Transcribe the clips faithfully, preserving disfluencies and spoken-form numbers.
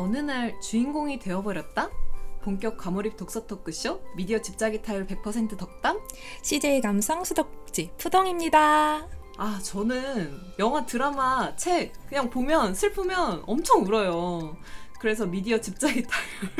어느 날 주인공이 되어버렸다? 본격 과몰입 독서 토크쇼 미디어 집자기 타율 백 퍼센트 덕담 씨제이 감성 수덕지 푸덩입니다. 아, 저는 영화, 드라마, 책 그냥 보면 슬프면 엄청 울어요. 그래서 미디어 집자기 타율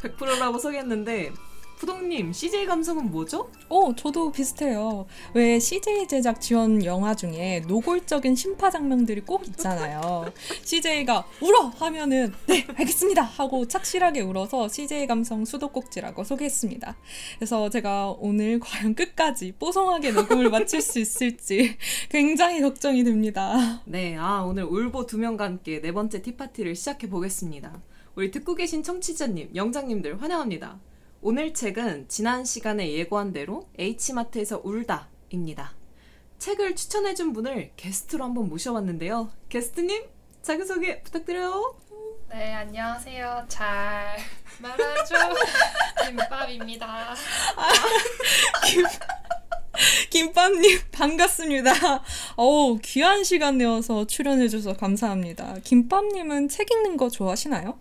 백 퍼센트라고 소개했는데 푸동님, 씨제이 감성은 뭐죠? 어, 저도 비슷해요. 왜 씨제이 제작 지원 영화 중에 노골적인 심파 장면들이 꼭 있잖아요. 씨제이가 울어! 하면은 네, 알겠습니다! 하고 착실하게 울어서 씨제이 감성 수도꼭지라고 소개했습니다. 그래서 제가 오늘 과연 끝까지 뽀송하게 녹음을 마칠 수 있을지 굉장히 걱정이 됩니다. 네, 아, 오늘 울보 두 명과 함께 네 번째 티파티를 시작해 보겠습니다. 우리 듣고 계신 청취자님, 영장님들 환영합니다. 오늘 책은 지난 시간에 예고한 대로 H마트에서 울다 입니다. 책을 추천해준 분을 게스트로 한번 모셔봤는데요. 게스트님, 자기소개 부탁드려요. 네, 안녕하세요. 잘 말아줘. 김밥입니다. 아, 김, 김밥님 반갑습니다. 어우, 귀한 시간 내어서 출연해줘서 감사합니다. 김밥님은 책 읽는 거 좋아하시나요?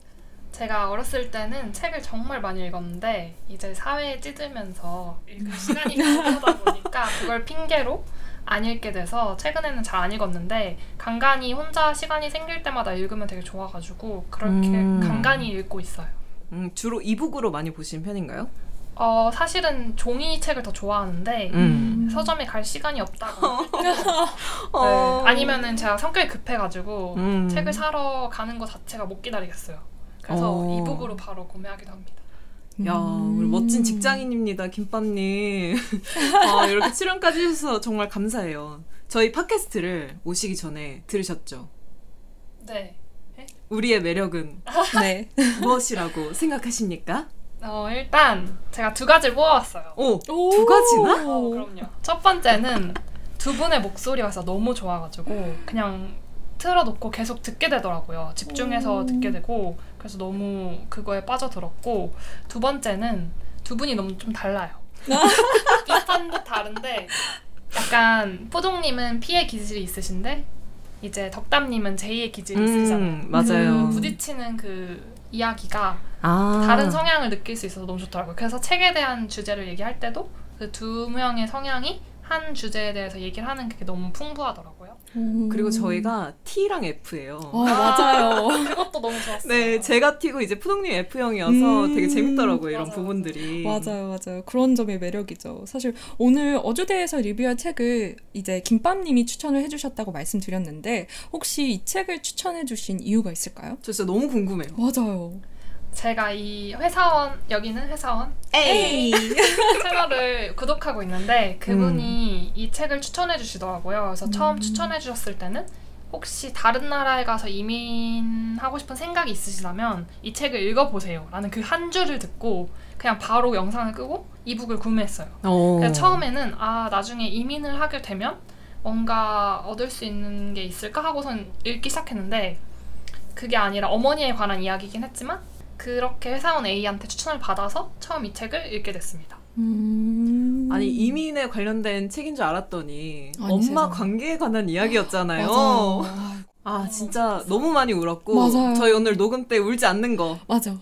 제가 어렸을 때는 책을 정말 많이 읽었는데 이제 사회에 찌들면서 읽을 시간이 필요하다 보니까 그걸 핑계로 안 읽게 돼서 최근에는 잘 안 읽었는데 간간히 혼자 시간이 생길 때마다 읽으면 되게 좋아가지고 그렇게 음. 간간히 읽고 있어요. 음, 주로 이북으로 많이 보시는 편인가요? 어, 사실은 종이책을 더 좋아하는데 음. 서점에 갈 시간이 없다고 네. 아니면은 제가 성격이 급해가지고 음. 책을 사러 가는 거 자체가 못 기다리겠어요. 그래서 어. 이북으로 바로 구매하기도 합니다. 이야, 우리 멋진 직장인입니다, 김밥님. 아, 이렇게 출연까지 해주셔서 정말 감사해요. 저희 팟캐스트를 오시기 전에 들으셨죠? 네. 네? 우리의 매력은 네. 무엇이라고 생각하십니까? 어, 일단 제가 두 가지를 모아왔어요. 오, 오~ 두 가지나? 어, 그럼요. 첫 번째는 두 분의 목소리가 너무 좋아가지고 그냥 틀어놓고 계속 듣게 되더라고요. 집중해서 오. 듣게 되고 그래서 너무 그거에 빠져들었고 두 번째는 두 분이 너무 좀 달라요. 비슷한 듯 다른데 약간 포동님은 피의 기질이 있으신데 이제 덕담님은 제이의 기질이 음, 있으시잖아요. 맞아요. 그 부딪히는 그 이야기가 아. 다른 성향을 느낄 수 있어서 너무 좋더라고요. 그래서 책에 대한 주제를 얘기할 때도 그 두 명의 성향이 한 주제에 대해서 얘기를 하는 게 너무 풍부하더라고요. 음. 그리고 저희가 T랑 F예요. 와, 맞아요. 그것도 너무 좋았어요. 네, 제가 T고 이제 푸동님 F형이어서 음. 되게 재밌더라고요. 이런 맞아요. 부분들이. 맞아요. 맞아요. 그런 점이 매력이죠. 사실 오늘 어주대에서 리뷰할 책을 이제 김밥님이 추천을 해주셨다고 말씀드렸는데 혹시 이 책을 추천해주신 이유가 있을까요? 저 진짜 너무 궁금해요. 맞아요. 제가 이 회사원, 여기는 회사원 에이 채널을 구독하고 있는데 그분이 음. 이 책을 추천해 주시더라고요. 그래서 음. 처음 추천해 주셨을 때는 혹시 다른 나라에 가서 이민하고 싶은 생각이 있으시다면 이 책을 읽어보세요 라는 그 한 줄을 듣고 그냥 바로 영상을 끄고 이북을 구매했어요. 그래서 처음에는 아, 나중에 이민을 하게 되면 뭔가 얻을 수 있는 게 있을까 하고선 읽기 시작했는데 그게 아니라 어머니에 관한 이야기이긴 했지만 그렇게 회사원 A한테 추천을 받아서 처음 이 책을 읽게 됐습니다. 음... 아니, 이민에 관련된 책인 줄 알았더니 아니, 엄마 세상. 관계에 관한 이야기였잖아요. 아, 아 진짜 어, 너무 많이 울었고 맞아요. 저희 오늘 녹음 때 울지 않는 거 맞아.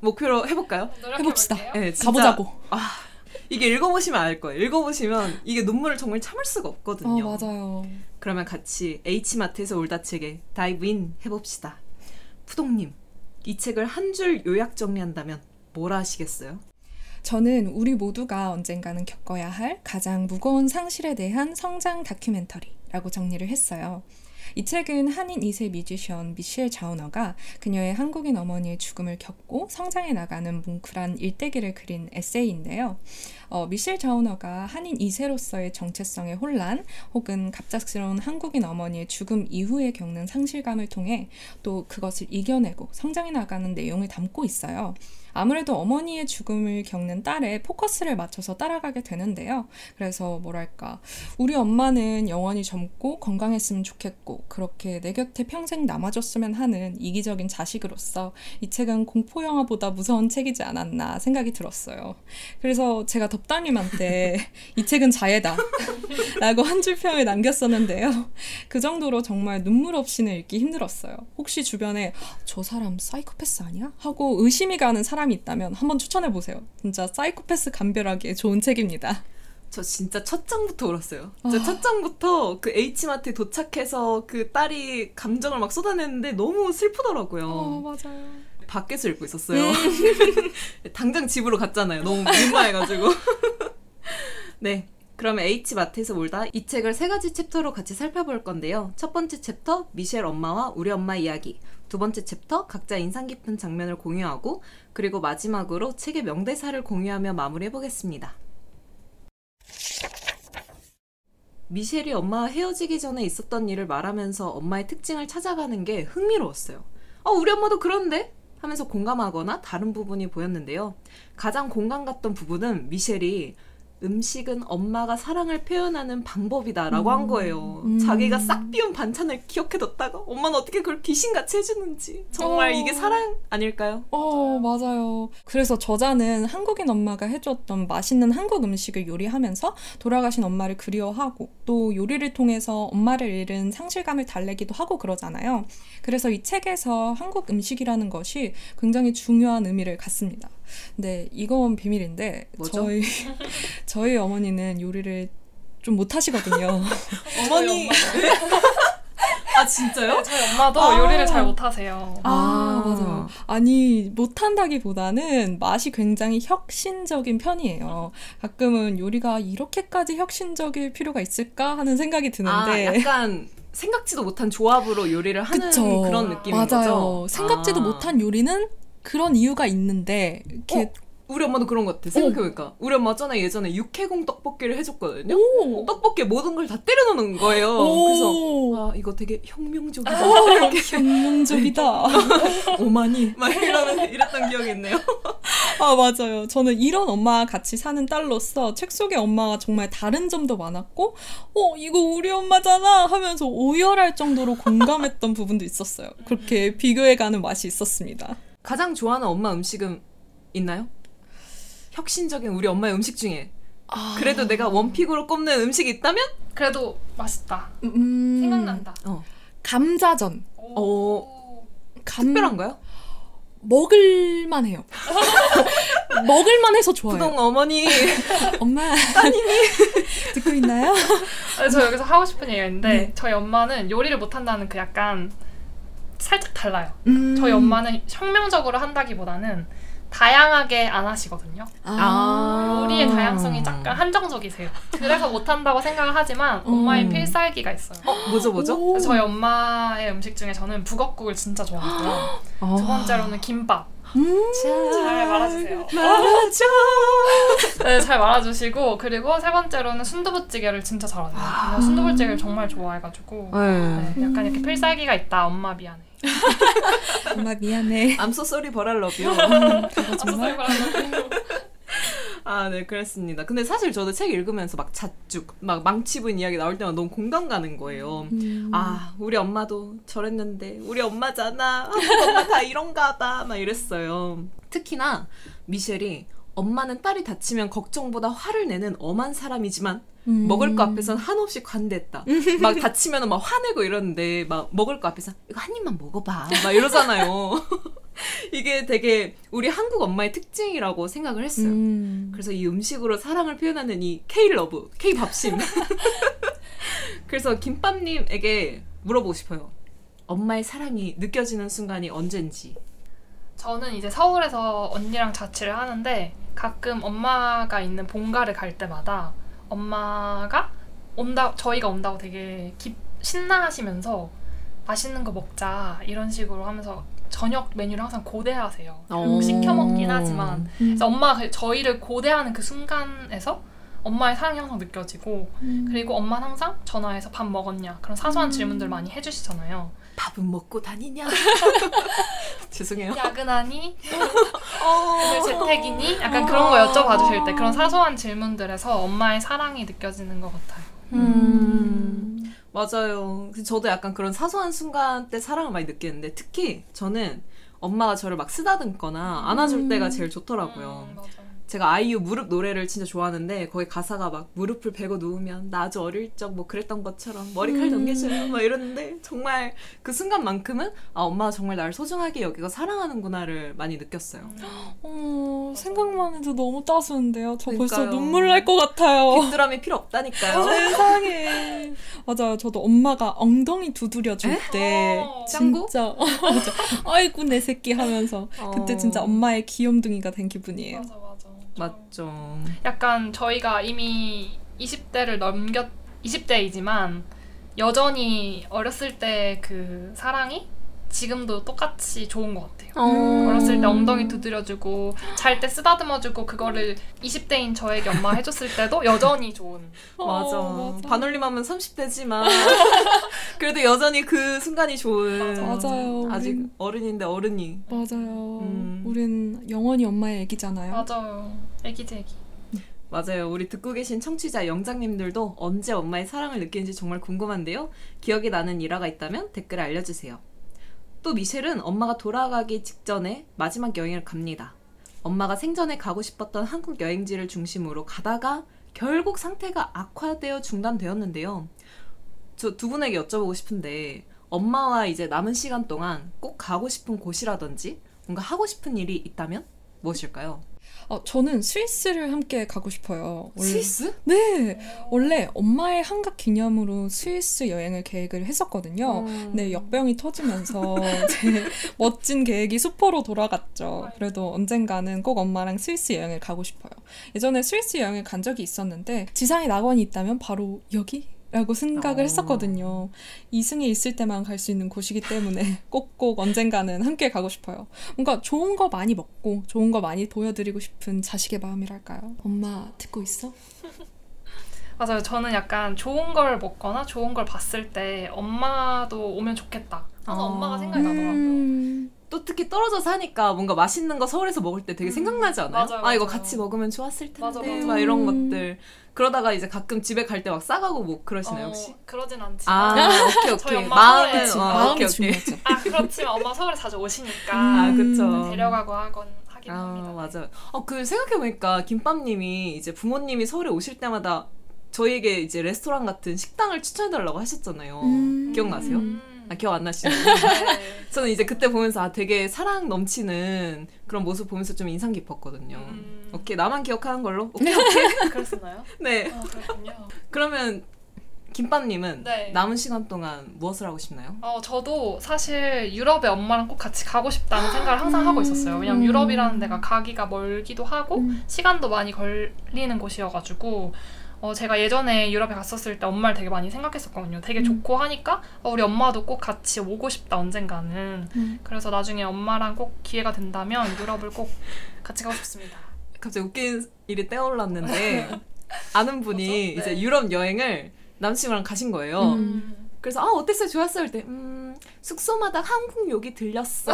목표로 해볼까요? 해봅시다. 네, 진짜, 가보자고. 아, 이게 읽어보시면 알 거예요. 읽어보시면 이게 눈물을 정말 참을 수가 없거든요. 어, 맞아요. 그러면 같이 H마트에서 울다 책에 다이브인 해봅시다. 푸동님, 이 책을 한 줄 요약 정리한다면 뭐라 하시겠어요? 저는 우리 모두가 언젠가는 겪어야 할 가장 무거운 상실에 대한 성장 다큐멘터리라고 정리를 했어요. 이 책은 한인 이 세 뮤지션 미셸 자우너가 그녀의 한국인 어머니의 죽음을 겪고 성장해 나가는 뭉클한 일대기를 그린 에세이인데요. 어, 미셸 자우너가 한인 이 세로서의 정체성의 혼란 혹은 갑작스러운 한국인 어머니의 죽음 이후에 겪는 상실감을 통해 또 그것을 이겨내고 성장해 나가는 내용을 담고 있어요. 아무래도 어머니의 죽음을 겪는 딸에 포커스를 맞춰서 따라가게 되는데요. 그래서 뭐랄까, 우리 엄마는 영원히 젊고 건강했으면 좋겠고 그렇게 내 곁에 평생 남아줬으면 하는 이기적인 자식으로서 이 책은 공포영화보다 무서운 책이지 않았나 생각이 들었어요. 그래서 제가 덥다님한테 이 책은 자해다 라고 한 줄 평을 남겼었는데요. 그 정도로 정말 눈물 없이는 읽기 힘들었어요. 혹시 주변에 저 사람 사이코패스 아니야? 하고 의심이 가는 사람이 있다면 한번 추천해보세요. 진짜 사이코패스 감별하기에 좋은 책입니다. 저 진짜 첫 장부터 울었어요. 어... 저 첫 장부터 그 H마트에 도착해서 그 딸이 감정을 막 쏟아내는데 너무 슬프더라고요. 어, 맞아요. 밖에서 읽고 있었어요. 당장 집으로 갔잖아요. 너무 민망해가지고. 네. 그럼 H마트에서 울다 이 책을 세 가지 챕터로 같이 살펴볼 건데요. 첫 번째 챕터, 미셸 엄마와 우리 엄마 이야기. 두 번째 챕터, 각자 인상 깊은 장면을 공유하고, 그리고 마지막으로 책의 명대사를 공유하며 마무리해보겠습니다. 미셸이 엄마와 헤어지기 전에 있었던 일을 말하면서 엄마의 특징을 찾아가는 게 흥미로웠어요. 아, 우리 엄마도 그런데? 하면서 공감하거나 다른 부분이 보였는데요. 가장 공감 갔던 부분은 미셸이 음식은 엄마가 사랑을 표현하는 방법이다 라고 음. 한 거예요. 음. 자기가 싹 비운 반찬을 기억해뒀다가 엄마는 어떻게 그걸 귀신같이 해주는지. 정말 어. 이게 사랑 아닐까요? 어, 맞아요. 맞아요. 그래서 저자는 한국인 엄마가 해줬던 맛있는 한국 음식을 요리하면서 돌아가신 엄마를 그리워하고 또 요리를 통해서 엄마를 잃은 상실감을 달래기도 하고 그러잖아요. 그래서 이 책에서 한국 음식이라는 것이 굉장히 중요한 의미를 갖습니다. 네, 이건 비밀인데 뭐죠? 저희 저희 어머니는 요리를 좀 못하시거든요. 어머니. 아, 진짜요? 네, 저희 엄마도 아, 요리를 잘 못하세요. 아, 아, 맞아요. 아니, 못한다기보다는 맛이 굉장히 혁신적인 편이에요. 가끔은 요리가 이렇게까지 혁신적일 필요가 있을까 하는 생각이 드는데. 아, 약간 생각지도 못한 조합으로 요리를 하는 그쵸? 그런 느낌인 맞아요. 거죠? 맞아요. 생각지도 아. 못한 요리는 그런 이유가 있는데 이렇게 어? 우리 엄마도 그런 것 같아. 생각해보니까 오. 우리 엄마 전에 예전에 육해공 떡볶이를 해줬거든요. 오. 떡볶이에 모든 걸 다 때려 넣는 거예요. 오. 그래서 아, 이거 되게 혁명적이다. 오, 이렇게. 혁명적이다. 오마니 막 이러면 이랬던 기억이 있네요. 아, 맞아요. 저는 이런 엄마와 같이 사는 딸로서 책 속의 엄마와 정말 다른 점도 많았고 어 이거 우리 엄마잖아 하면서 오열할 정도로 공감했던 부분도 있었어요. 그렇게 비교해가는 맛이 있었습니다. 가장 좋아하는 엄마 음식은 있나요? 혁신적인 우리 엄마의 음식 중에 아... 그래도 내가 원픽으로 꼽는 음식이 있다면? 그래도 맛있다. 음... 생각난다. 어. 감자전. 오... 감... 특별한가요? 먹을만 해요. 먹을만 해서 좋아요. 부동 어머니. 엄마. 따님이. 듣고 있나요? 저 여기서 하고 싶은 얘기가 있는데 네. 저희 엄마는 요리를 못한다는 그 약간 살짝 달라요. 음. 저희 엄마는 혁명적으로 한다기보다는 다양하게 안 하시거든요. 아. 요리의 다양성이 약간 한정적이세요. 그래서 못한다고 생각을 하지만 엄마의 음. 필살기가 있어요. 어? 뭐죠 뭐죠? 저희 엄마의 음식 중에 저는 북엇국을 진짜 좋아하고요. 아. 두 번째로는 김밥. 음~ 잘 말아주세요. 말아줘. 네, 잘 말아주시고 그리고 세 번째로는 순두부찌개를 진짜 잘하세요. 아~ 순두부찌개를 정말 좋아해가지고 네. 네, 약간 이렇게 필살기가 있다. 엄마 미안해. 엄마 미안해. I'm so sorry but I love you. 정말. 아, 네, 그랬습니다. 근데 사실 저도 책 읽으면서 막 잣죽, 막 망치분 이야기 나올 때마다 너무 공감 가는 거예요. 음. 아, 우리 엄마도 저랬는데 우리 엄마잖아. 한국 엄마 다 이런가다. 막 이랬어요. 특히나 미셸이 엄마는 딸이 다치면 걱정보다 화를 내는 엄한 사람이지만 음. 먹을 거 앞에선 한없이 관대했다. 막 다치면 막 화내고 이러는데 막 먹을 거 앞에서 이거 한 입만 먹어봐. 막 이러잖아요. 이게 되게 우리 한국 엄마의 특징이라고 생각을 했어요. 음. 그래서 이 음식으로 사랑을 표현하는 이 K-러브, K-밥심. 그래서 김밥님에게 물어보고 싶어요. 엄마의 사랑이 느껴지는 순간이 언젠지. 저는 이제 서울에서 언니랑 자취를 하는데 가끔 엄마가 있는 본가를 갈 때마다 엄마가 온다, 저희가 온다고 되게 기, 신나하시면서 맛있는 거 먹자 이런 식으로 하면서 저녁 메뉴를 항상 고대하세요. 시켜 먹긴 하지만 그래서 엄마가 저희를 고대하는 그 순간에서 엄마의 사랑이 항상 느껴지고 음. 그리고 엄마는 항상 전화해서 밥 먹었냐 그런 사소한 음. 질문들 많이 해주시잖아요. 밥은 먹고 다니냐? 죄송해요. 야근하니? 오늘 재택이니? 약간 그런 거 여쭤봐 주실 때 그런 사소한 질문들에서 엄마의 사랑이 느껴지는 것 같아요. 음, 음. 맞아요. 저도 약간 그런 사소한 순간 때 사랑을 많이 느끼는데 특히 저는 엄마가 저를 막 쓰다듬거나 안아줄 음. 때가 제일 좋더라고요. 음, 맞아. 제가 아이유 무릎 노래를 진짜 좋아하는데 거기 가사가 막 무릎을 베고 누우면 나 아주 어릴 적 뭐 그랬던 것처럼 머리칼 넘겨줘요 음. 막 이러는데 정말 그 순간만큼은 아 엄마가 정말 나를 소중하게 여기고 사랑하는구나를 많이 느꼈어요. 어머 생각만 해도 너무 따스운데요. 저 그러니까요. 벌써 눈물 날 것 같아요. 빗드럼이 필요 없다니까요. 세상에. 맞아요. 저도 엄마가 엉덩이 두드려줄 때 어, 진짜 맞아. 아이고 내 새끼 하면서 어. 그때 진짜 엄마의 귀염둥이가 된 기분이에요. 맞아 맞아. 맞죠. 약간 저희가 이미 이십 대를 넘겼, 이십 대이지만 여전히 어렸을 때 그 사랑이 지금도 똑같이 좋은 것 같아요. 어... 어렸을 때 엉덩이 두드려주고 잘 때 쓰다듬어주고 그거를 이십 대인 저에게 엄마 해줬을 때도 여전히 좋은. 맞아. 어, 맞아. 반올림하면 삼십 대지만 그래도 여전히 그 순간이 좋은. 맞아. 맞아요. 아직 우린... 어른인데 어른이. 맞아요. 음. 우린 영원히 엄마의 애기잖아요. 맞아요. 애기지 애기. 맞아요. 우리 듣고 계신 청취자 영장님들도 언제 엄마의 사랑을 느끼는지 정말 궁금한데요. 기억이 나는 일화가 있다면 댓글에 알려주세요. 또 미셸은 엄마가 돌아가기 직전에 마지막 여행을 갑니다. 엄마가 생전에 가고 싶었던 한국 여행지를 중심으로 가다가 결국 상태가 악화되어 중단되었는데요. 저 두 분에게 여쭤보고 싶은데 엄마와 이제 남은 시간 동안 꼭 가고 싶은 곳이라든지 뭔가 하고 싶은 일이 있다면 무엇일까요? 어, 저는 스위스를 함께 가고 싶어요. 원래, 스위스? 네. 원래 엄마의 환갑 기념으로 스위스 여행을 계획을 했었거든요. 음. 근데 역병이 터지면서 제 멋진 계획이 수포로 돌아갔죠. 그래도 언젠가는 꼭 엄마랑 스위스 여행을 가고 싶어요. 예전에 스위스 여행을 간 적이 있었는데 지상에 낙원이 있다면 바로 여기? 라고 생각을 어. 했었거든요. 이승에 있을 때만 갈 수 있는 곳이기 때문에 꼭꼭 언젠가는 함께 가고 싶어요. 뭔가 좋은 거 많이 먹고 좋은 거 많이 보여드리고 싶은 자식의 마음이랄까요. 엄마 듣고 있어? 맞아요. 저는 약간 좋은 걸 먹거나 좋은 걸 봤을 때 엄마도 오면 좋겠다. 그래서 어. 엄마가 생각이 나더라고요. 음. 또 특히 떨어져 사니까 뭔가 맛있는 거 서울에서 먹을 때 되게 생각나지 않아요? 맞아요, 아 맞아요. 이거 같이 먹으면 좋았을 텐데 맞아, 맞아. 막 이런 것들. 그러다가 이제 가끔 집에 갈 때 막 싸가고 뭐 그러시나요 어, 혹시? 그러진 않지만 아 오케이 오케이 마음이 서울에, 아, 마음이 오케이, 중요하죠. 오케이. 아 그렇지만 엄마 서울에 자주 오시니까 아 그쵸 데려가고 하건 하긴 아, 합니다. 맞아요. 어, 그 생각해보니까 김밥님이 이제 부모님이 서울에 오실 때마다 저희에게 이제 레스토랑 같은 식당을 추천해달라고 하셨잖아요. 음. 기억나세요? 음. 아, 기억 안 나시죠? 저는 이제 그때 보면서 아, 되게 사랑 넘치는 그런 모습 보면서 좀 인상 깊었거든요. 음... 오케이, 나만 기억하는 걸로? 오케이, 오케이. 그랬었나요? 네. 아, 그렇군요. 그러면 김밥님은 네. 남은 시간 동안 무엇을 하고 싶나요? 어, 저도 사실 유럽에 엄마랑 꼭 같이 가고 싶다는 생각을 항상 하고 있었어요. 왜냐면 유럽이라는 데가 가기가 멀기도 하고 음. 시간도 많이 걸리는 곳이어가지고 어, 제가 예전에 유럽에 갔었을 때 엄마를 되게 많이 생각했었거든요. 되게 음. 좋고 하니까 어, 우리 엄마도 꼭 같이 오고 싶다 언젠가는. 음. 그래서 나중에 엄마랑 꼭 기회가 된다면 유럽을 꼭 같이 가고 싶습니다. 갑자기 웃긴 일이 떠올랐는데 아는 분이 네. 이제 유럽 여행을 남친이랑 가신 거예요. 음. 그래서 아 어땠어요? 좋았어요? 할 때 음, 숙소마다 한국 욕이 들렸어.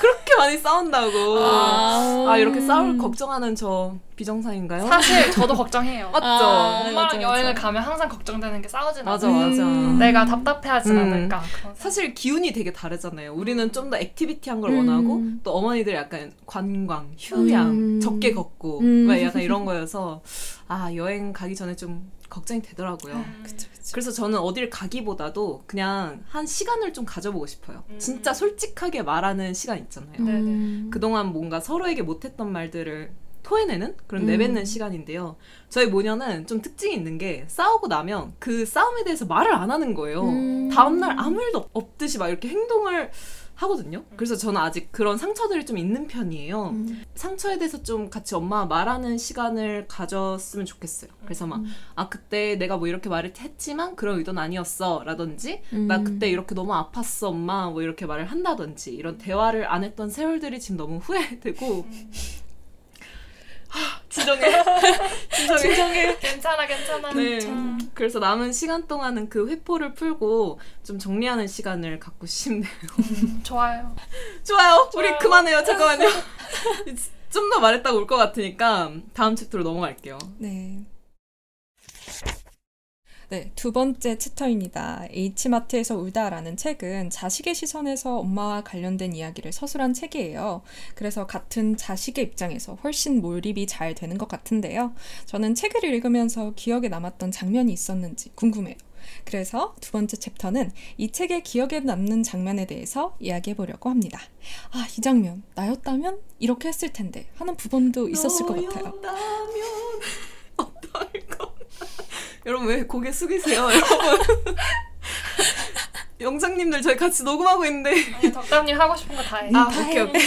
그렇게 많이 싸운다고. 아, 아 이렇게 싸울 걱정하는 저 비정상인가요? 사실 저도 걱정해요. 맞죠? 아, 엄마랑 맞아, 여행을 맞아. 가면 항상 걱정되는 게 싸우진 않아요. 맞아 맞아. 음. 내가 답답해하진 음. 않을까. 사실 기운이 되게 다르잖아요. 우리는 좀 더 액티비티한 걸 음. 원하고 또 어머니들 약간 관광, 휴양, 음. 적게 걷고 음. 막 약간 이런 거여서 아 여행 가기 전에 좀 걱정이 되더라고요. 음. 그쵸, 그쵸. 그래서 저는 어딜 가기보다도 그냥 한 시간을 좀 가져보고 싶어요. 음. 진짜 솔직하게 말하는 시간 있잖아요. 음. 그동안 뭔가 서로에게 못했던 말들을 토해내는 그런 내뱉는 음. 시간인데요. 저희 모녀는 좀 특징이 있는 게 싸우고 나면 그 싸움에 대해서 말을 안 하는 거예요. 음. 다음날 아무 일도 없듯이 막 이렇게 행동을 하거든요. 그래서 저는 아직 그런 상처들이 좀 있는 편이에요. 음. 상처에 대해서 좀 같이 엄마와 말하는 시간을 가졌으면 좋겠어요. 그래서 막 아 그때 내가 뭐 이렇게 말을 했지만 그런 의도는 아니었어 라든지 음. 나 그때 이렇게 너무 아팠어 엄마 뭐 이렇게 말을 한다든지 이런 대화를 안 했던 세월들이 지금 너무 후회되고 하, 진정해. 진정해. 진정해. 괜찮아, 괜찮아. 네. 괜찮아. 그래서 남은 시간 동안은 그 회포를 풀고 좀 정리하는 시간을 갖고 싶네요. 좋아요. 좋아요. 좋아요. 우리 그만해요. 잠깐만요. 좀 더 말했다고 올 것 같으니까 다음 챕터로 넘어갈게요. 네. 네, 두 번째 챕터입니다. H마트에서 울다라는 책은 자식의 시선에서 엄마와 관련된 이야기를 서술한 책이에요. 그래서 같은 자식의 입장에서 훨씬 몰입이 잘 되는 것 같은데요. 저는 책을 읽으면서 기억에 남았던 장면이 있었는지 궁금해요. 그래서 두 번째 챕터는 이 책의 기억에 남는 장면에 대해서 이야기해보려고 합니다. 아, 이 장면, 나였다면 이렇게 했을 텐데 하는 부분도 있었을 것 같아요. 너였다면 어떨까? 여러분 왜 고개 숙이세요? 여러분 영장님들 저희 같이 녹음하고 있는데 아니, 덕담님 하고 싶은 거 다 해. 아, 다 오케이, 해. 오케이.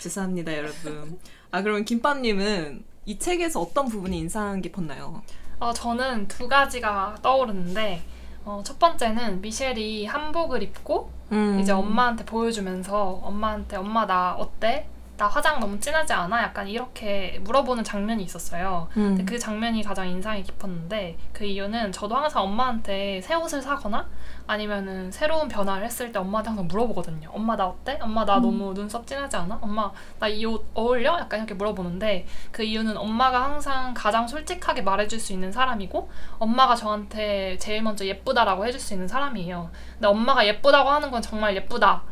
죄송합니다 여러분. 아, 그러면 김밥님은 이 책에서 어떤 부분이 인상 깊었나요? 어, 저는 두 가지가 떠오르는데 어, 첫 번째는 미셸이 한복을 입고 음. 이제 엄마한테 보여주면서 엄마한테 엄마 나 어때? 나 화장 너무 진하지 않아? 약간 이렇게 물어보는 장면이 있었어요. 음. 근데 그 장면이 가장 인상이 깊었는데 그 이유는 저도 항상 엄마한테 새 옷을 사거나 아니면은 새로운 변화를 했을 때 엄마한테 항상 물어보거든요. 엄마 나 어때? 엄마 나 음. 너무 눈썹 진하지 않아? 엄마 나 이 옷 어울려? 약간 이렇게 물어보는데 그 이유는 엄마가 항상 가장 솔직하게 말해줄 수 있는 사람이고 엄마가 저한테 제일 먼저 예쁘다라고 해줄 수 있는 사람이에요. 근데 엄마가 예쁘다고 하는 건 정말 예쁘다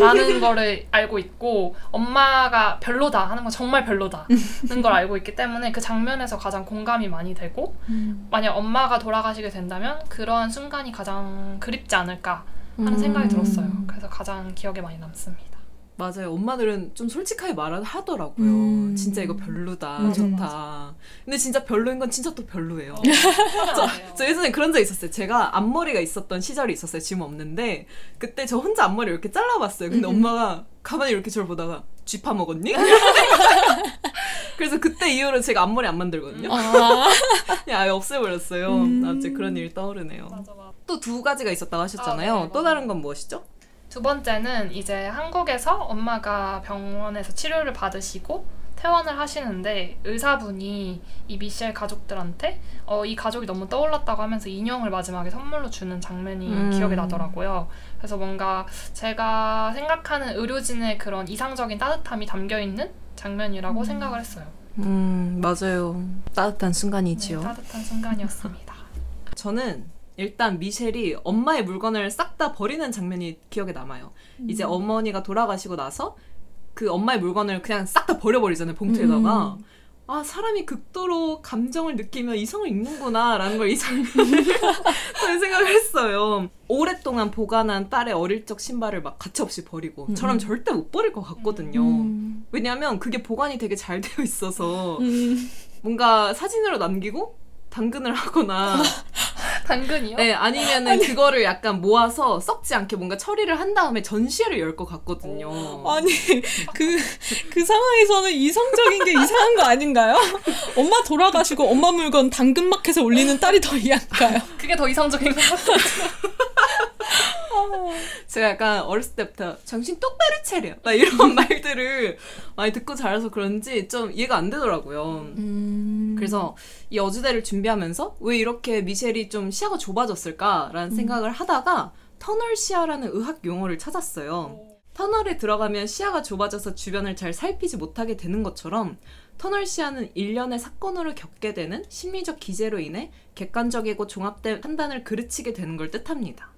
라는 거를 알고 있고 엄마가 별로다 하는 건 정말 별로다 는 걸 알고 있기 때문에 그 장면에서 가장 공감이 많이 되고 음. 만약 엄마가 돌아가시게 된다면 그러한 순간이 가장 그립지 않을까 하는 음. 생각이 들었어요. 그래서 가장 기억에 많이 남습니다. 맞아요. 엄마들은 좀 솔직하게 말하더라고요. 음. 진짜 이거 별로다, 맞아, 좋다. 맞아. 근데 진짜 별로인 건 진짜 또 별로예요. 어, 저, 저 예전에 그런 적 있었어요. 제가 앞머리가 있었던 시절이 있었어요. 지금 없는데 그때 저 혼자 앞머리를 이렇게 잘라봤어요. 근데 음. 엄마가 가만히 이렇게 저를 보다가 쥐파 먹었니? 그래서 그때 이후로 제가 앞머리 안 만들거든요. 아. 그냥 아예 없애버렸어요. 음. 아, 갑자기 그런 일이 떠오르네요. 맞아, 맞아. 또 두 가지가 있었다고 하셨잖아요. 아, 네, 또 다른 건 무엇이죠? 두 번째는 이제 한국에서 엄마가 병원에서 치료를 받으시고 퇴원을 하시는데 의사분이 이 미셸 가족들한테 어, 이 가족이 너무 떠올랐다고 하면서 인형을 마지막에 선물로 주는 장면이 음. 기억에 나더라고요. 그래서 뭔가 제가 생각하는 의료진의 그런 이상적인 따뜻함이 담겨있는 장면이라고 음. 생각을 했어요. 음, 맞아요. 따뜻한 순간이지요. 네, 따뜻한 순간이었습니다. 저는 일단 미셸이 엄마의 물건을 싹 다 버리는 장면이 기억에 남아요. 음. 이제 어머니가 돌아가시고 나서 그 엄마의 물건을 그냥 싹 다 버려버리잖아요. 봉투에다가. 음. 아, 사람이 극도로 감정을 느끼며 이성을 읽는구나 라는 걸 이 장면을 생각을 했어요. 오랫동안 보관한 딸의 어릴 적 신발을 막 가차없이 버리고 음. 저는 절대 못 버릴 것 같거든요. 음. 왜냐하면 그게 보관이 되게 잘 되어 있어서 음. 뭔가 사진으로 남기고 당근을 하거나 당근이요? 네, 아니면은 아니. 그거를 약간 모아서 썩지 않게 뭔가 처리를 한 다음에 전시회를 열 것 같거든요. 아니, 그, 그 상황에서는 이성적인 게 이상한 거 아닌가요? 엄마 돌아가시고 엄마 물건 당근마켓에 올리는 딸이 더 이상한가요? 그게 더 이성적인 것 같아요. 제가 약간 어렸을 때부터 정신 똑바로 차려 막 이런 말들을 많이 듣고 자라서 그런지 좀 이해가 안 되더라고요. 음. 그래서 이 어주대를 준비하면서 왜 이렇게 미셸이 좀 시야가 좁아졌을까라는 음. 생각을 하다가 터널 시야라는 의학 용어를 찾았어요. 음. 터널에 들어가면 시야가 좁아져서 주변을 잘 살피지 못하게 되는 것처럼 터널 시야는 일련의 사건으로 겪게 되는 심리적 기제로 인해 객관적이고 종합된 판단을 그르치게 되는 걸 뜻합니다.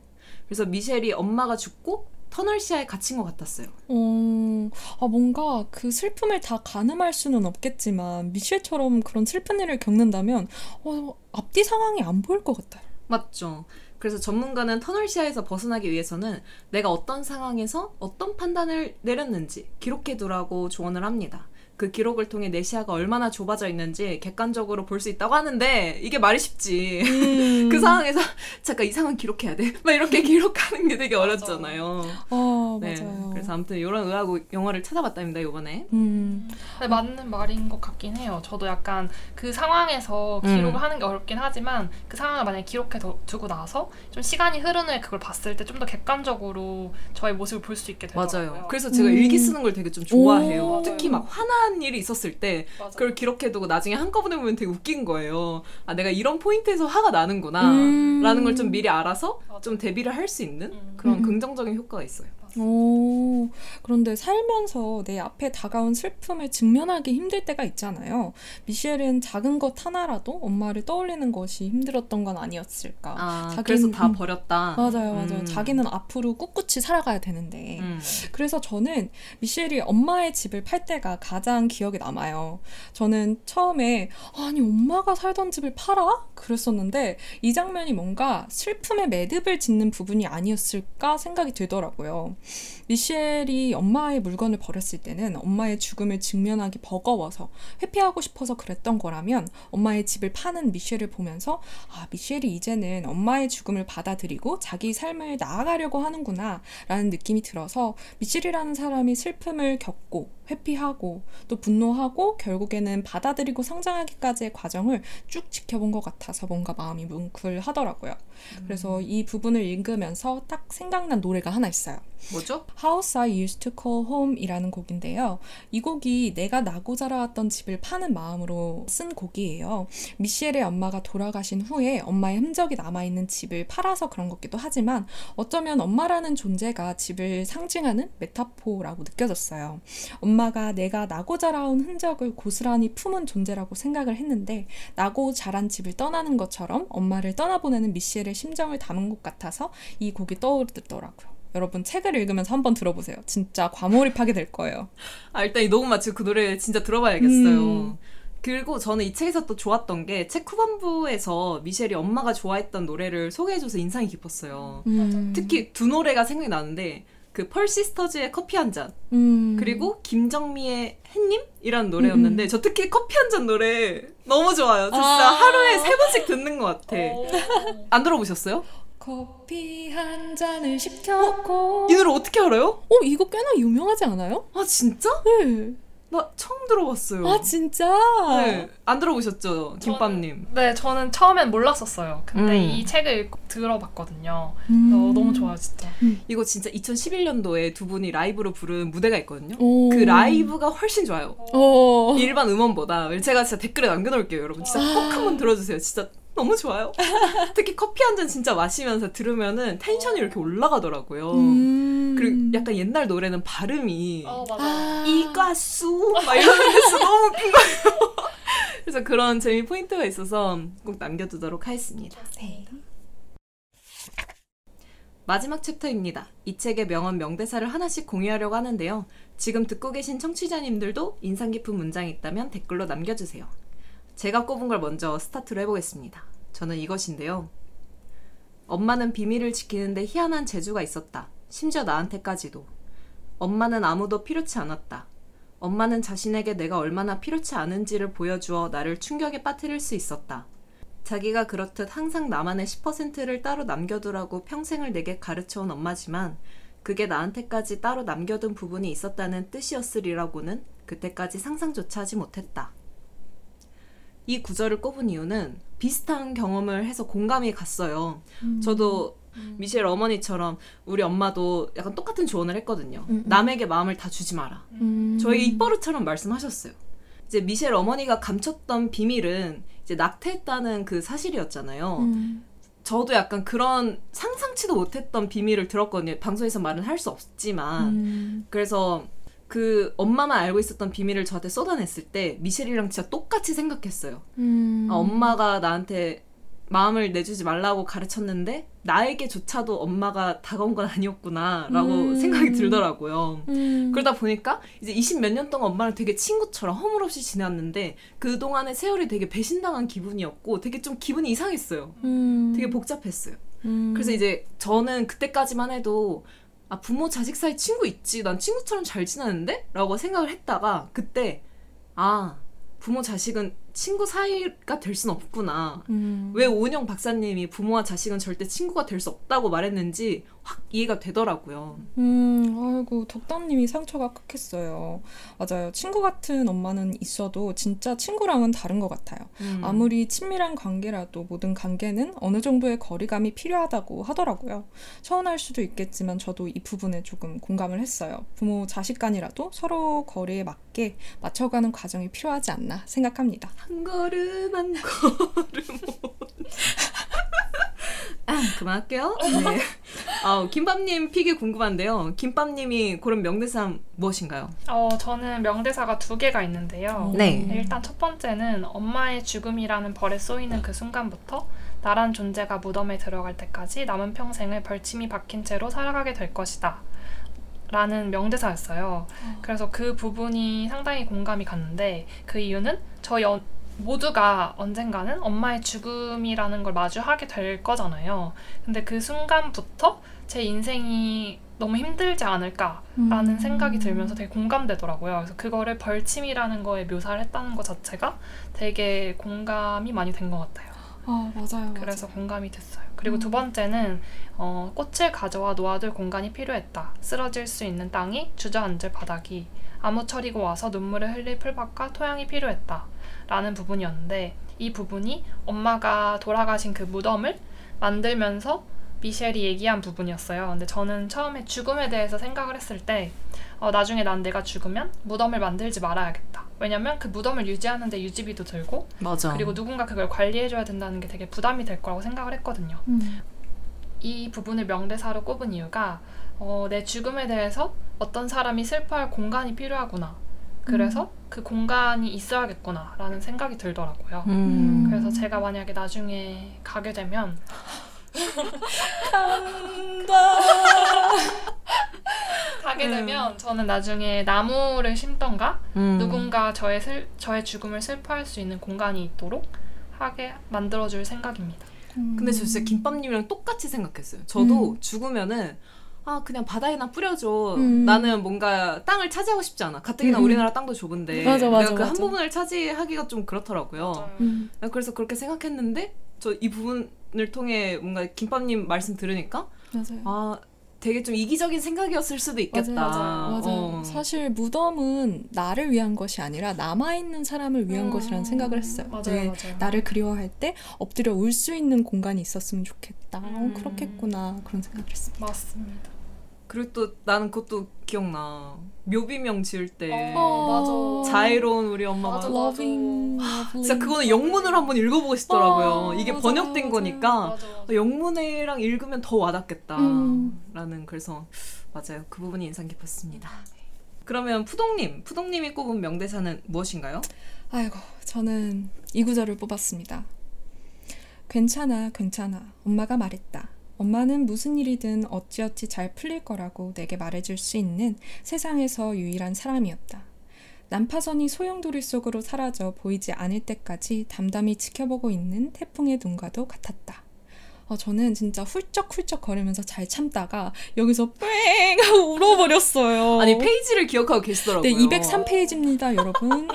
그래서 미셸이 엄마가 죽고 터널 시야에 갇힌 것 같았어요. 어, 아 뭔가 그 슬픔을 다 가늠할 수는 없겠지만 미셸처럼 그런 슬픈 일을 겪는다면 어, 앞뒤 상황이 안 보일 것 같아요. 맞죠. 그래서 전문가는 터널 시야에서 벗어나기 위해서는 내가 어떤 상황에서 어떤 판단을 내렸는지 기록해두라고 조언을 합니다. 그 기록을 통해 내 시야가 얼마나 좁아져 있는지 객관적으로 볼 수 있다고 하는데 이게 말이 쉽지. 음. 그 상황에서 잠깐 이 상황 기록해야 돼 막 이렇게 기록하는 게 되게 어렵잖아요. 어, 네. 맞아요. 그래서 아무튼 이런 의학 영화를 찾아봤답니다 이번에. 음. 네, 맞는 말인 것 같긴 해요. 저도 약간 그 상황에서 기록을 음. 하는 게 어렵긴 하지만 그 상황을 만약에 기록해 두고 나서 좀 시간이 흐른 후에 그걸 봤을 때 좀 더 객관적으로 저의 모습을 볼 수 있게 되더라고요. 맞아요. 그래서 제가 음. 일기 쓰는 걸 되게 좀 좋아해요. 오. 특히 막 화나 화난 일이 있었을 때 맞아. 그걸 기록해두고 나중에 한꺼번에 보면 되게 웃긴 거예요. 아 내가 이런 포인트에서 화가 나는구나 음. 라는 걸 좀 미리 알아서 맞아. 좀 대비를 할 수 있는 음. 그런 음. 긍정적인 효과가 있어요. 오, 그런데 살면서 내 앞에 다가온 슬픔을 직면하기 힘들 때가 있잖아요. 미셸은 작은 것 하나라도 엄마를 떠올리는 것이 힘들었던 건 아니었을까. 아, 자기는, 그래서 다 버렸다. 맞아요. 맞아요. 음. 자기는 앞으로 꿋꿋이 살아가야 되는데. 음. 그래서 저는 미셸이 엄마의 집을 팔 때가 가장 기억에 남아요. 저는 처음에 아니 엄마가 살던 집을 팔아? 그랬었는데 이 장면이 뭔가 슬픔의 매듭을 짓는 부분이 아니었을까 생각이 들더라고요. 미셸이 엄마의 물건을 버렸을 때는 엄마의 죽음을 직면하기 버거워서 회피하고 싶어서 그랬던 거라면 엄마의 집을 파는 미셸을 보면서 아 미셸이 이제는 엄마의 죽음을 받아들이고 자기 삶을 나아가려고 하는구나 라는 느낌이 들어서 미셸이라는 사람이 슬픔을 겪고 회피하고 또 분노하고 결국에는 받아들이고 성장하기까지의 과정을 쭉 지켜본 것 같아서 뭔가 마음이 뭉클하더라고요. 음. 그래서 이 부분을 읽으면서 딱 생각난 노래가 하나 있어요. 뭐죠? House I Used to Call Home 이라는 곡인데요. 이 곡이 내가 나고 자라왔던 집을 파는 마음으로 쓴 곡이에요. 미셸의 엄마가 돌아가신 후에 엄마의 흔적이 남아있는 집을 팔아서 그런 것기도 하지만 어쩌면 엄마라는 존재가 집을 상징하는 메타포라고 느껴졌어요. 엄마가 내가 나고 자라온 흔적을 고스란히 품은 존재라고 생각을 했는데 나고 자란 집을 떠나는 것처럼 엄마를 떠나보내는 미셸의 심정을 담은 것 같아서 이 곡이 떠오르더라고요. 여러분 책을 읽으면서 한번 들어보세요. 진짜 과몰입하게 될 거예요. 아, 일단 이 녹음 마치고 그 노래 진짜 들어봐야겠어요. 음. 그리고 저는 이 책에서 또 좋았던 게 책 후반부에서 미셸이 엄마가 좋아했던 노래를 소개해줘서 인상이 깊었어요. 음. 특히 두 노래가 생각이 나는데 그 펄시스터즈의 커피 한 잔 음. 그리고 김정미의 햇님이라는 노래였는데 음. 저 특히 커피 한 잔 노래 너무 좋아요. 진짜 아. 하루에 세 번씩 듣는 것 같아. 오. 안 들어보셨어요? 커피 한 잔을 시켜놓고 어? 이 노래 어떻게 알아요? 어? 이거 꽤나 유명하지 않아요? 아 진짜? 네. 나 처음 들어봤어요. 아 진짜? 네. 안 들어보셨죠? 김밥님. 전, 네. 저는 처음엔 몰랐었어요. 근데 음. 이 책을 읽고 들어봤거든요. 음. 너무 좋아요 진짜. 음. 이거 진짜 이천십일 년도에 두 분이 라이브로 부른 무대가 있거든요. 오. 그 라이브가 훨씬 좋아요. 오. 일반 음원보다. 제가 진짜 댓글에 남겨놓을게요 여러분. 진짜 와. 꼭 한번 들어주세요. 진짜 너무 좋아요. 특히 커피 한 잔 진짜 마시면서 들으면은 텐션이 이렇게 올라가더라고요. 음. 그리고 약간 옛날 노래는 발음이 어, 맞아. 이가수 막 이러면서 너무 웃긴 거예요. 그래서 그런 재미 포인트가 있어서 꼭 남겨두도록 하겠습니다. 네. 마지막 챕터입니다. 이 책의 명언 명대사를 하나씩 공유하려고 하는데요. 지금 듣고 계신 청취자님들도 인상 깊은 문장이 있다면 댓글로 남겨주세요. 제가 꼽은 걸 먼저 스타트로 해보겠습니다. 저는 이것인데요. 엄마는 비밀을 지키는데 희한한 재주가 있었다. 심지어 나한테까지도. 엄마는 아무도 필요치 않았다. 엄마는 자신에게 내가 얼마나 필요치 않은지를 보여주어 나를 충격에 빠뜨릴 수 있었다. 자기가 그렇듯 항상 나만의 십 퍼센트를 따로 남겨두라고 평생을 내게 가르쳐온 엄마지만 그게 나한테까지 따로 남겨둔 부분이 있었다는 뜻이었으리라고는 그때까지 상상조차 하지 못했다. 이 구절을 꼽은 이유는 비슷한 경험을 해서 공감이 갔어요. 음. 저도 미셸 어머니처럼 우리 엄마도 약간 똑같은 조언을 했거든요. 음. 남에게 마음을 다 주지 마라. 음. 저에게 입버릇처럼 말씀하셨어요. 이제 미셸 어머니가 감췄던 비밀은 이제 낙태했다는 그 사실이었잖아요. 음. 저도 약간 그런 상상치도 못했던 비밀을 들었거든요. 방송에서 말은 할 수 없지만 음. 그래서 그 엄마만 알고 있었던 비밀을 저한테 쏟아냈을 때 미셸이랑 진짜 똑같이 생각했어요. 음. 아, 엄마가 나한테 마음을 내주지 말라고 가르쳤는데 나에게조차도 엄마가 다가온 건 아니었구나 라고 음. 생각이 들더라고요. 음. 그러다 보니까 이제 이십 몇 년 동안 엄마랑 되게 친구처럼 허물없이 지냈는데 그동안의 세월이 되게 배신당한 기분이었고 되게 좀 기분이 이상했어요. 음. 되게 복잡했어요. 음. 그래서 이제 저는 그때까지만 해도 아, 부모 자식 사이 친구 있지. 난 친구처럼 잘 지내는데? 라고 생각을 했다가 그때 아, 부모 자식은 친구 사이가 될 순 없구나. 음. 왜 오은영 박사님이 부모와 자식은 절대 친구가 될 수 없다고 말했는지 확 이해가 되더라고요. 음, 아이고, 덕담님이 상처가 깎였어요. 맞아요. 친구 같은 엄마는 있어도 진짜 친구랑은 다른 것 같아요. 음. 아무리 친밀한 관계라도 모든 관계는 어느 정도의 거리감이 필요하다고 하더라고요. 서운할 수도 있겠지만 저도 이 부분에 조금 공감을 했어요. 부모, 자식 간이라도 서로 거리에 맞게 맞춰가는 과정이 필요하지 않나 생각합니다. 한 걸음 한 걸음 아, 그만할게요. 네. 아, 김밥님 픽이 궁금한데요. 김밥님이 고른 명대사 무엇인가요? 어, 저는 명대사가 두 개가 있는데요. 네. 일단 첫 번째는 엄마의 죽음이라는 벌에 쏘이는 그 순간부터 나란 존재가 무덤에 들어갈 때까지 남은 평생을 벌침이 박힌 채로 살아가게 될 것이다 라는 명대사였어요. 그래서 그 부분이 상당히 공감이 갔는데, 그 이유는 저 연 모두가 언젠가는 엄마의 죽음이라는 걸 마주하게 될 거잖아요. 근데 그 순간부터 제 인생이 너무 힘들지 않을까라는 음. 생각이 들면서 되게 공감되더라고요. 그래서 그거를 벌침이라는 거에 묘사를 했다는 것 자체가 되게 공감이 많이 된 것 같아요. 아, 맞아요. 그래서 맞아요. 공감이 됐어요. 그리고 음. 두 번째는 어, 꽃을 가져와 놓아둘 공간이 필요했다. 쓰러질 수 있는 땅이 주저앉을 바닥이 아무철이고 와서 눈물을 흘릴 풀밭과 토양이 필요했다 라는 부분이었는데, 이 부분이 엄마가 돌아가신 그 무덤을 만들면서 미셸이 얘기한 부분이었어요. 근데 저는 처음에 죽음에 대해서 생각을 했을 때 어, 나중에 난 내가 죽으면 무덤을 만들지 말아야겠다. 왜냐면 그 무덤을 유지하는 데 유지비도 들고, 맞아. 그리고 누군가 그걸 관리해줘야 된다는 게 되게 부담이 될 거라고 생각을 했거든요. 음. 이 부분을 명대사로 꼽은 이유가 어, 내 죽음에 대해서 어떤 사람이 슬퍼할 공간이 필요하구나. 그래서 음. 그 공간이 있어야겠구나 라는 생각이 들더라고요. 음. 그래서 제가 만약에 나중에 가게 되면 간다 가게 되면 음. 저는 나중에 나무를 심던가 음. 누군가 저의, 슬, 저의 죽음을 슬퍼할 수 있는 공간이 있도록 하게 만들어줄 생각입니다. 음. 근데 저 진짜 김밥님이랑 똑같이 생각했어요. 저도 음. 죽으면은 아, 그냥 바다에나 뿌려줘. 음. 나는 뭔가 땅을 차지하고 싶지 않아. 가뜩이나 음. 우리나라 땅도 좁은데 맞아, 맞아, 내가 그 한 부분을 차지하기가 좀 그렇더라고요. 음. 그래서 그렇게 생각했는데 저 이 부분을 통해 뭔가 김밥님 말씀 들으니까 맞아요. 아, 되게 좀 이기적인 생각이었을 수도 있겠다. 맞아요. 맞아요. 어. 사실 무덤은 나를 위한 것이 아니라 남아있는 사람을 위한 음. 것이라는 생각을 했어요. 맞아요, 네, 맞아요. 나를 그리워할 때 엎드려 울 수 있는 공간이 있었으면 좋겠다. 음. 어, 그렇겠구나. 그런 생각을 했습니다. 맞습니다. 그리고 또 나는 그것도 기억나. 묘비명 지을 때 어, 맞아. 자애로운 우리 엄마가 맞아, 맞아. 러빙, 러빙. 진짜 그거는 영문으로 한번 읽어보고 싶더라고요. 어, 이게 맞아, 번역된 맞아, 거니까 맞아, 맞아. 영문이랑 읽으면 더 와닿겠다 음. 라는, 그래서 맞아요. 그 부분이 인상 깊었습니다. 그러면 푸동님, 푸동님이 꼽은 명대사는 무엇인가요? 아이고, 저는 이 구절을 뽑았습니다. 괜찮아, 괜찮아. 엄마가 말했다. 엄마는 무슨 일이든 어찌어찌 잘 풀릴 거라고 내게 말해줄 수 있는 세상에서 유일한 사람이었다. 난파선이 소용돌이 속으로 사라져 보이지 않을 때까지 담담히 지켜보고 있는 태풍의 눈과도 같았다. 어, 저는 진짜 훌쩍훌쩍 거리면서 잘 참다가 여기서 뺑 하고 울어버렸어요. 아니, 페이지를 기억하고 계시더라고요. 네, 이백삼 페이지입니다 여러분.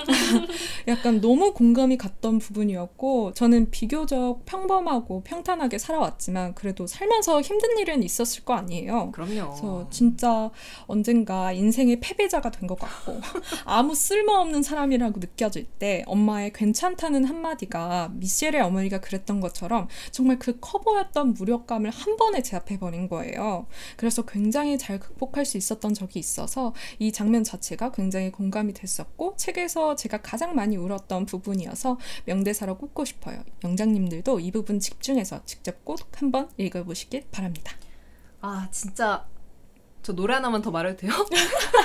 약간 너무 공감이 갔던 부분이었고, 저는 비교적 평범하고 평탄하게 살아왔지만 그래도 살면서 힘든 일은 있었을 거 아니에요. 그럼요. 그래서 진짜 언젠가 인생의 패배자가 된 것 같고 아무 쓸모없는 사람이라고 느껴질 때 엄마의 괜찮다는 한마디가 미셸의 어머니가 그랬던 것처럼 정말 그 커버 였던 무력감을 한 번에 제압해버린 거예요. 그래서 굉장히 잘 극복할 수 있었던 적이 있어서 이 장면 자체가 굉장히 공감이 됐었고, 책에서 제가 가장 많이 울었던 부분이어서 명대사로 꼽고 싶어요. 영장님들도 이 부분 집중해서 직접 꼭 한번 읽어보시길 바랍니다. 아, 진짜 저 노래 하나만 더 말해도 돼요?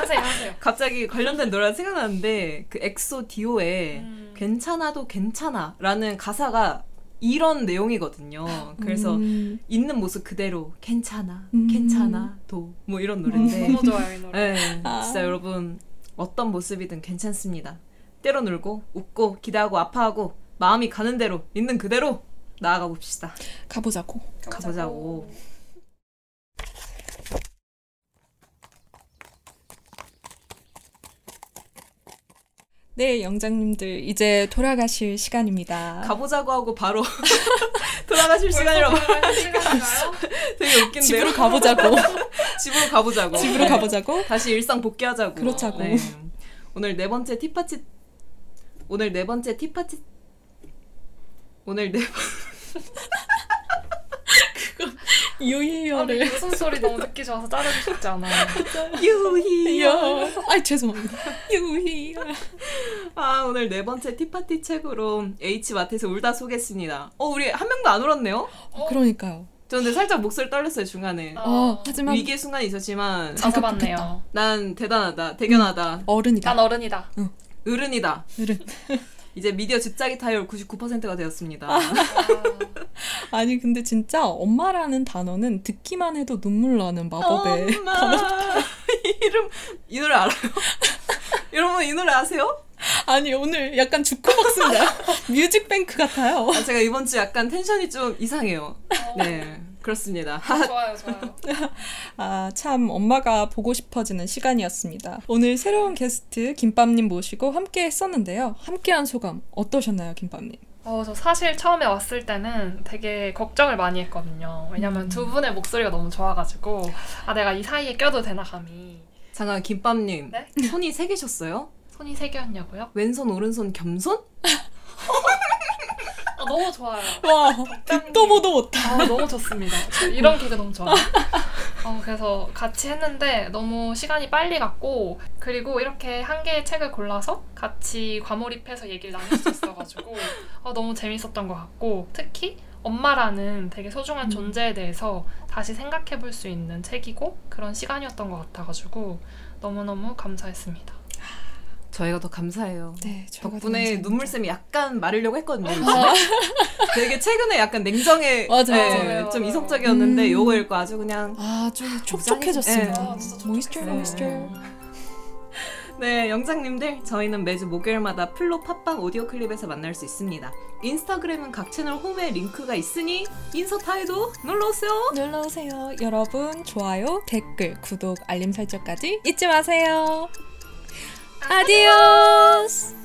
하세요, 하세요. 갑자기 관련된 노래가 생각나는데, 그 엑소 디오의 음. 괜찮아도 괜찮아 라는 가사가 이런 내용이거든요. 그래서 음. 있는 모습 그대로 괜찮아, 음. 괜찮아, 도 뭐 이런 노래인데. 음, 너무 좋아요, 이 노래. 네, 아. 진짜 여러분 어떤 모습이든 괜찮습니다. 때론 울고 웃고 기대하고 아파하고 마음이 가는 대로 있는 그대로 나아가 봅시다. 가보자고. 가보자고. 가보자고. 네, 영장님들 이제 돌아가실 시간입니다. 가보자고 하고 바로 돌아가실 시간이라고. 되게 웃긴데요. 집으로 가보자고. 집으로 가보자고. 집으로 가보자고. 네. 다시 일상 복귀하자고. 그렇자고. 네. 오늘 네 번째 티파치. 오늘 네 번째 티파치. 오늘 네. 그거 요히요를. 아니, 무슨 소리 너무 듣기 좋아서 자르고 싶지 않아요. 요히요. 아 죄송합니다. 요히요. 아 오늘 네 번째 티파티 책으로 H마트에서 울다 소개했습니다. 어 우리 한 명도 안 울었네요. 어, 그러니까요. 저 근데 살짝 목소리 떨렸어요 중간에. 어, 하지만 위기의 순간이 있었지만 찾아봤네요. 난 대단하다, 대견하다. 응. 어른이다. 난 어른이다. 응. 어른이다. 어른. 이제 미디어 집착이 타율 구십구 퍼센트가 되었습니다. 아. 아니 근데 진짜 엄마라는 단어는 듣기만 해도 눈물 나는 마법의 엄마. 단어. 이름 이 노래 알아요? 여러분 이 노래 아세요? 아니 오늘 약간 주크박스인가요? 뮤직뱅크 같아요. 아, 제가 이번 주 약간 텐션이 좀 이상해요. 어. 네. 그렇습니다. 좋아요, 좋아요. 아, 참 엄마가 보고 싶어지는 시간이었습니다. 오늘 새로운 게스트 김밥님 모시고 함께 했었는데요. 함께한 소감 어떠셨나요, 김밥님? 어, 저 사실 처음에 왔을 때는 되게 걱정을 많이 했거든요. 왜냐면 음. 두 분의 목소리가 너무 좋아가지고 아, 내가 이 사이에 껴도 되나 감히. 잠깐 김밥님, 네? 손이 세 개셨어요? 손이 세 개였냐고요? 왼손, 오른손, 겸손? 아, 너무 좋아요. 와, 듣도 보도 못하. 아, 너무 좋습니다. 이런 기가 너무 좋아요. 어, 그래서 같이 했는데 너무 시간이 빨리 갔고, 그리고 이렇게 한 개의 책을 골라서 같이 과몰입해서 얘기를 나눌 수 있어가지고 어, 너무 재밌었던 것 같고, 특히 엄마라는 되게 소중한 존재에 대해서 다시 생각해볼 수 있는 책이고 그런 시간이었던 것 같아가지고 너무너무 감사했습니다. 저희가 더 감사해요. 네, 덕분에 눈물샘이 약간 마르려고 했거든요. 아. 되게 최근에 약간 냉정해, 맞아요, 네, 맞아요. 좀 이성적이었는데 음. 요거 읽고 아주 그냥 아주 촉촉해졌습니다. 모이스처, 모이스처. 네, 영장님들 저희는 매주 목요일마다 플로 팟빵 오디오 클립에서 만날 수 있습니다. 인스타그램은 각 채널 홈에 링크가 있으니 인스타에도 놀러오세요. 놀러오세요. 여러분 좋아요, 댓글, 구독, 알림 설정까지 잊지 마세요. Adiós.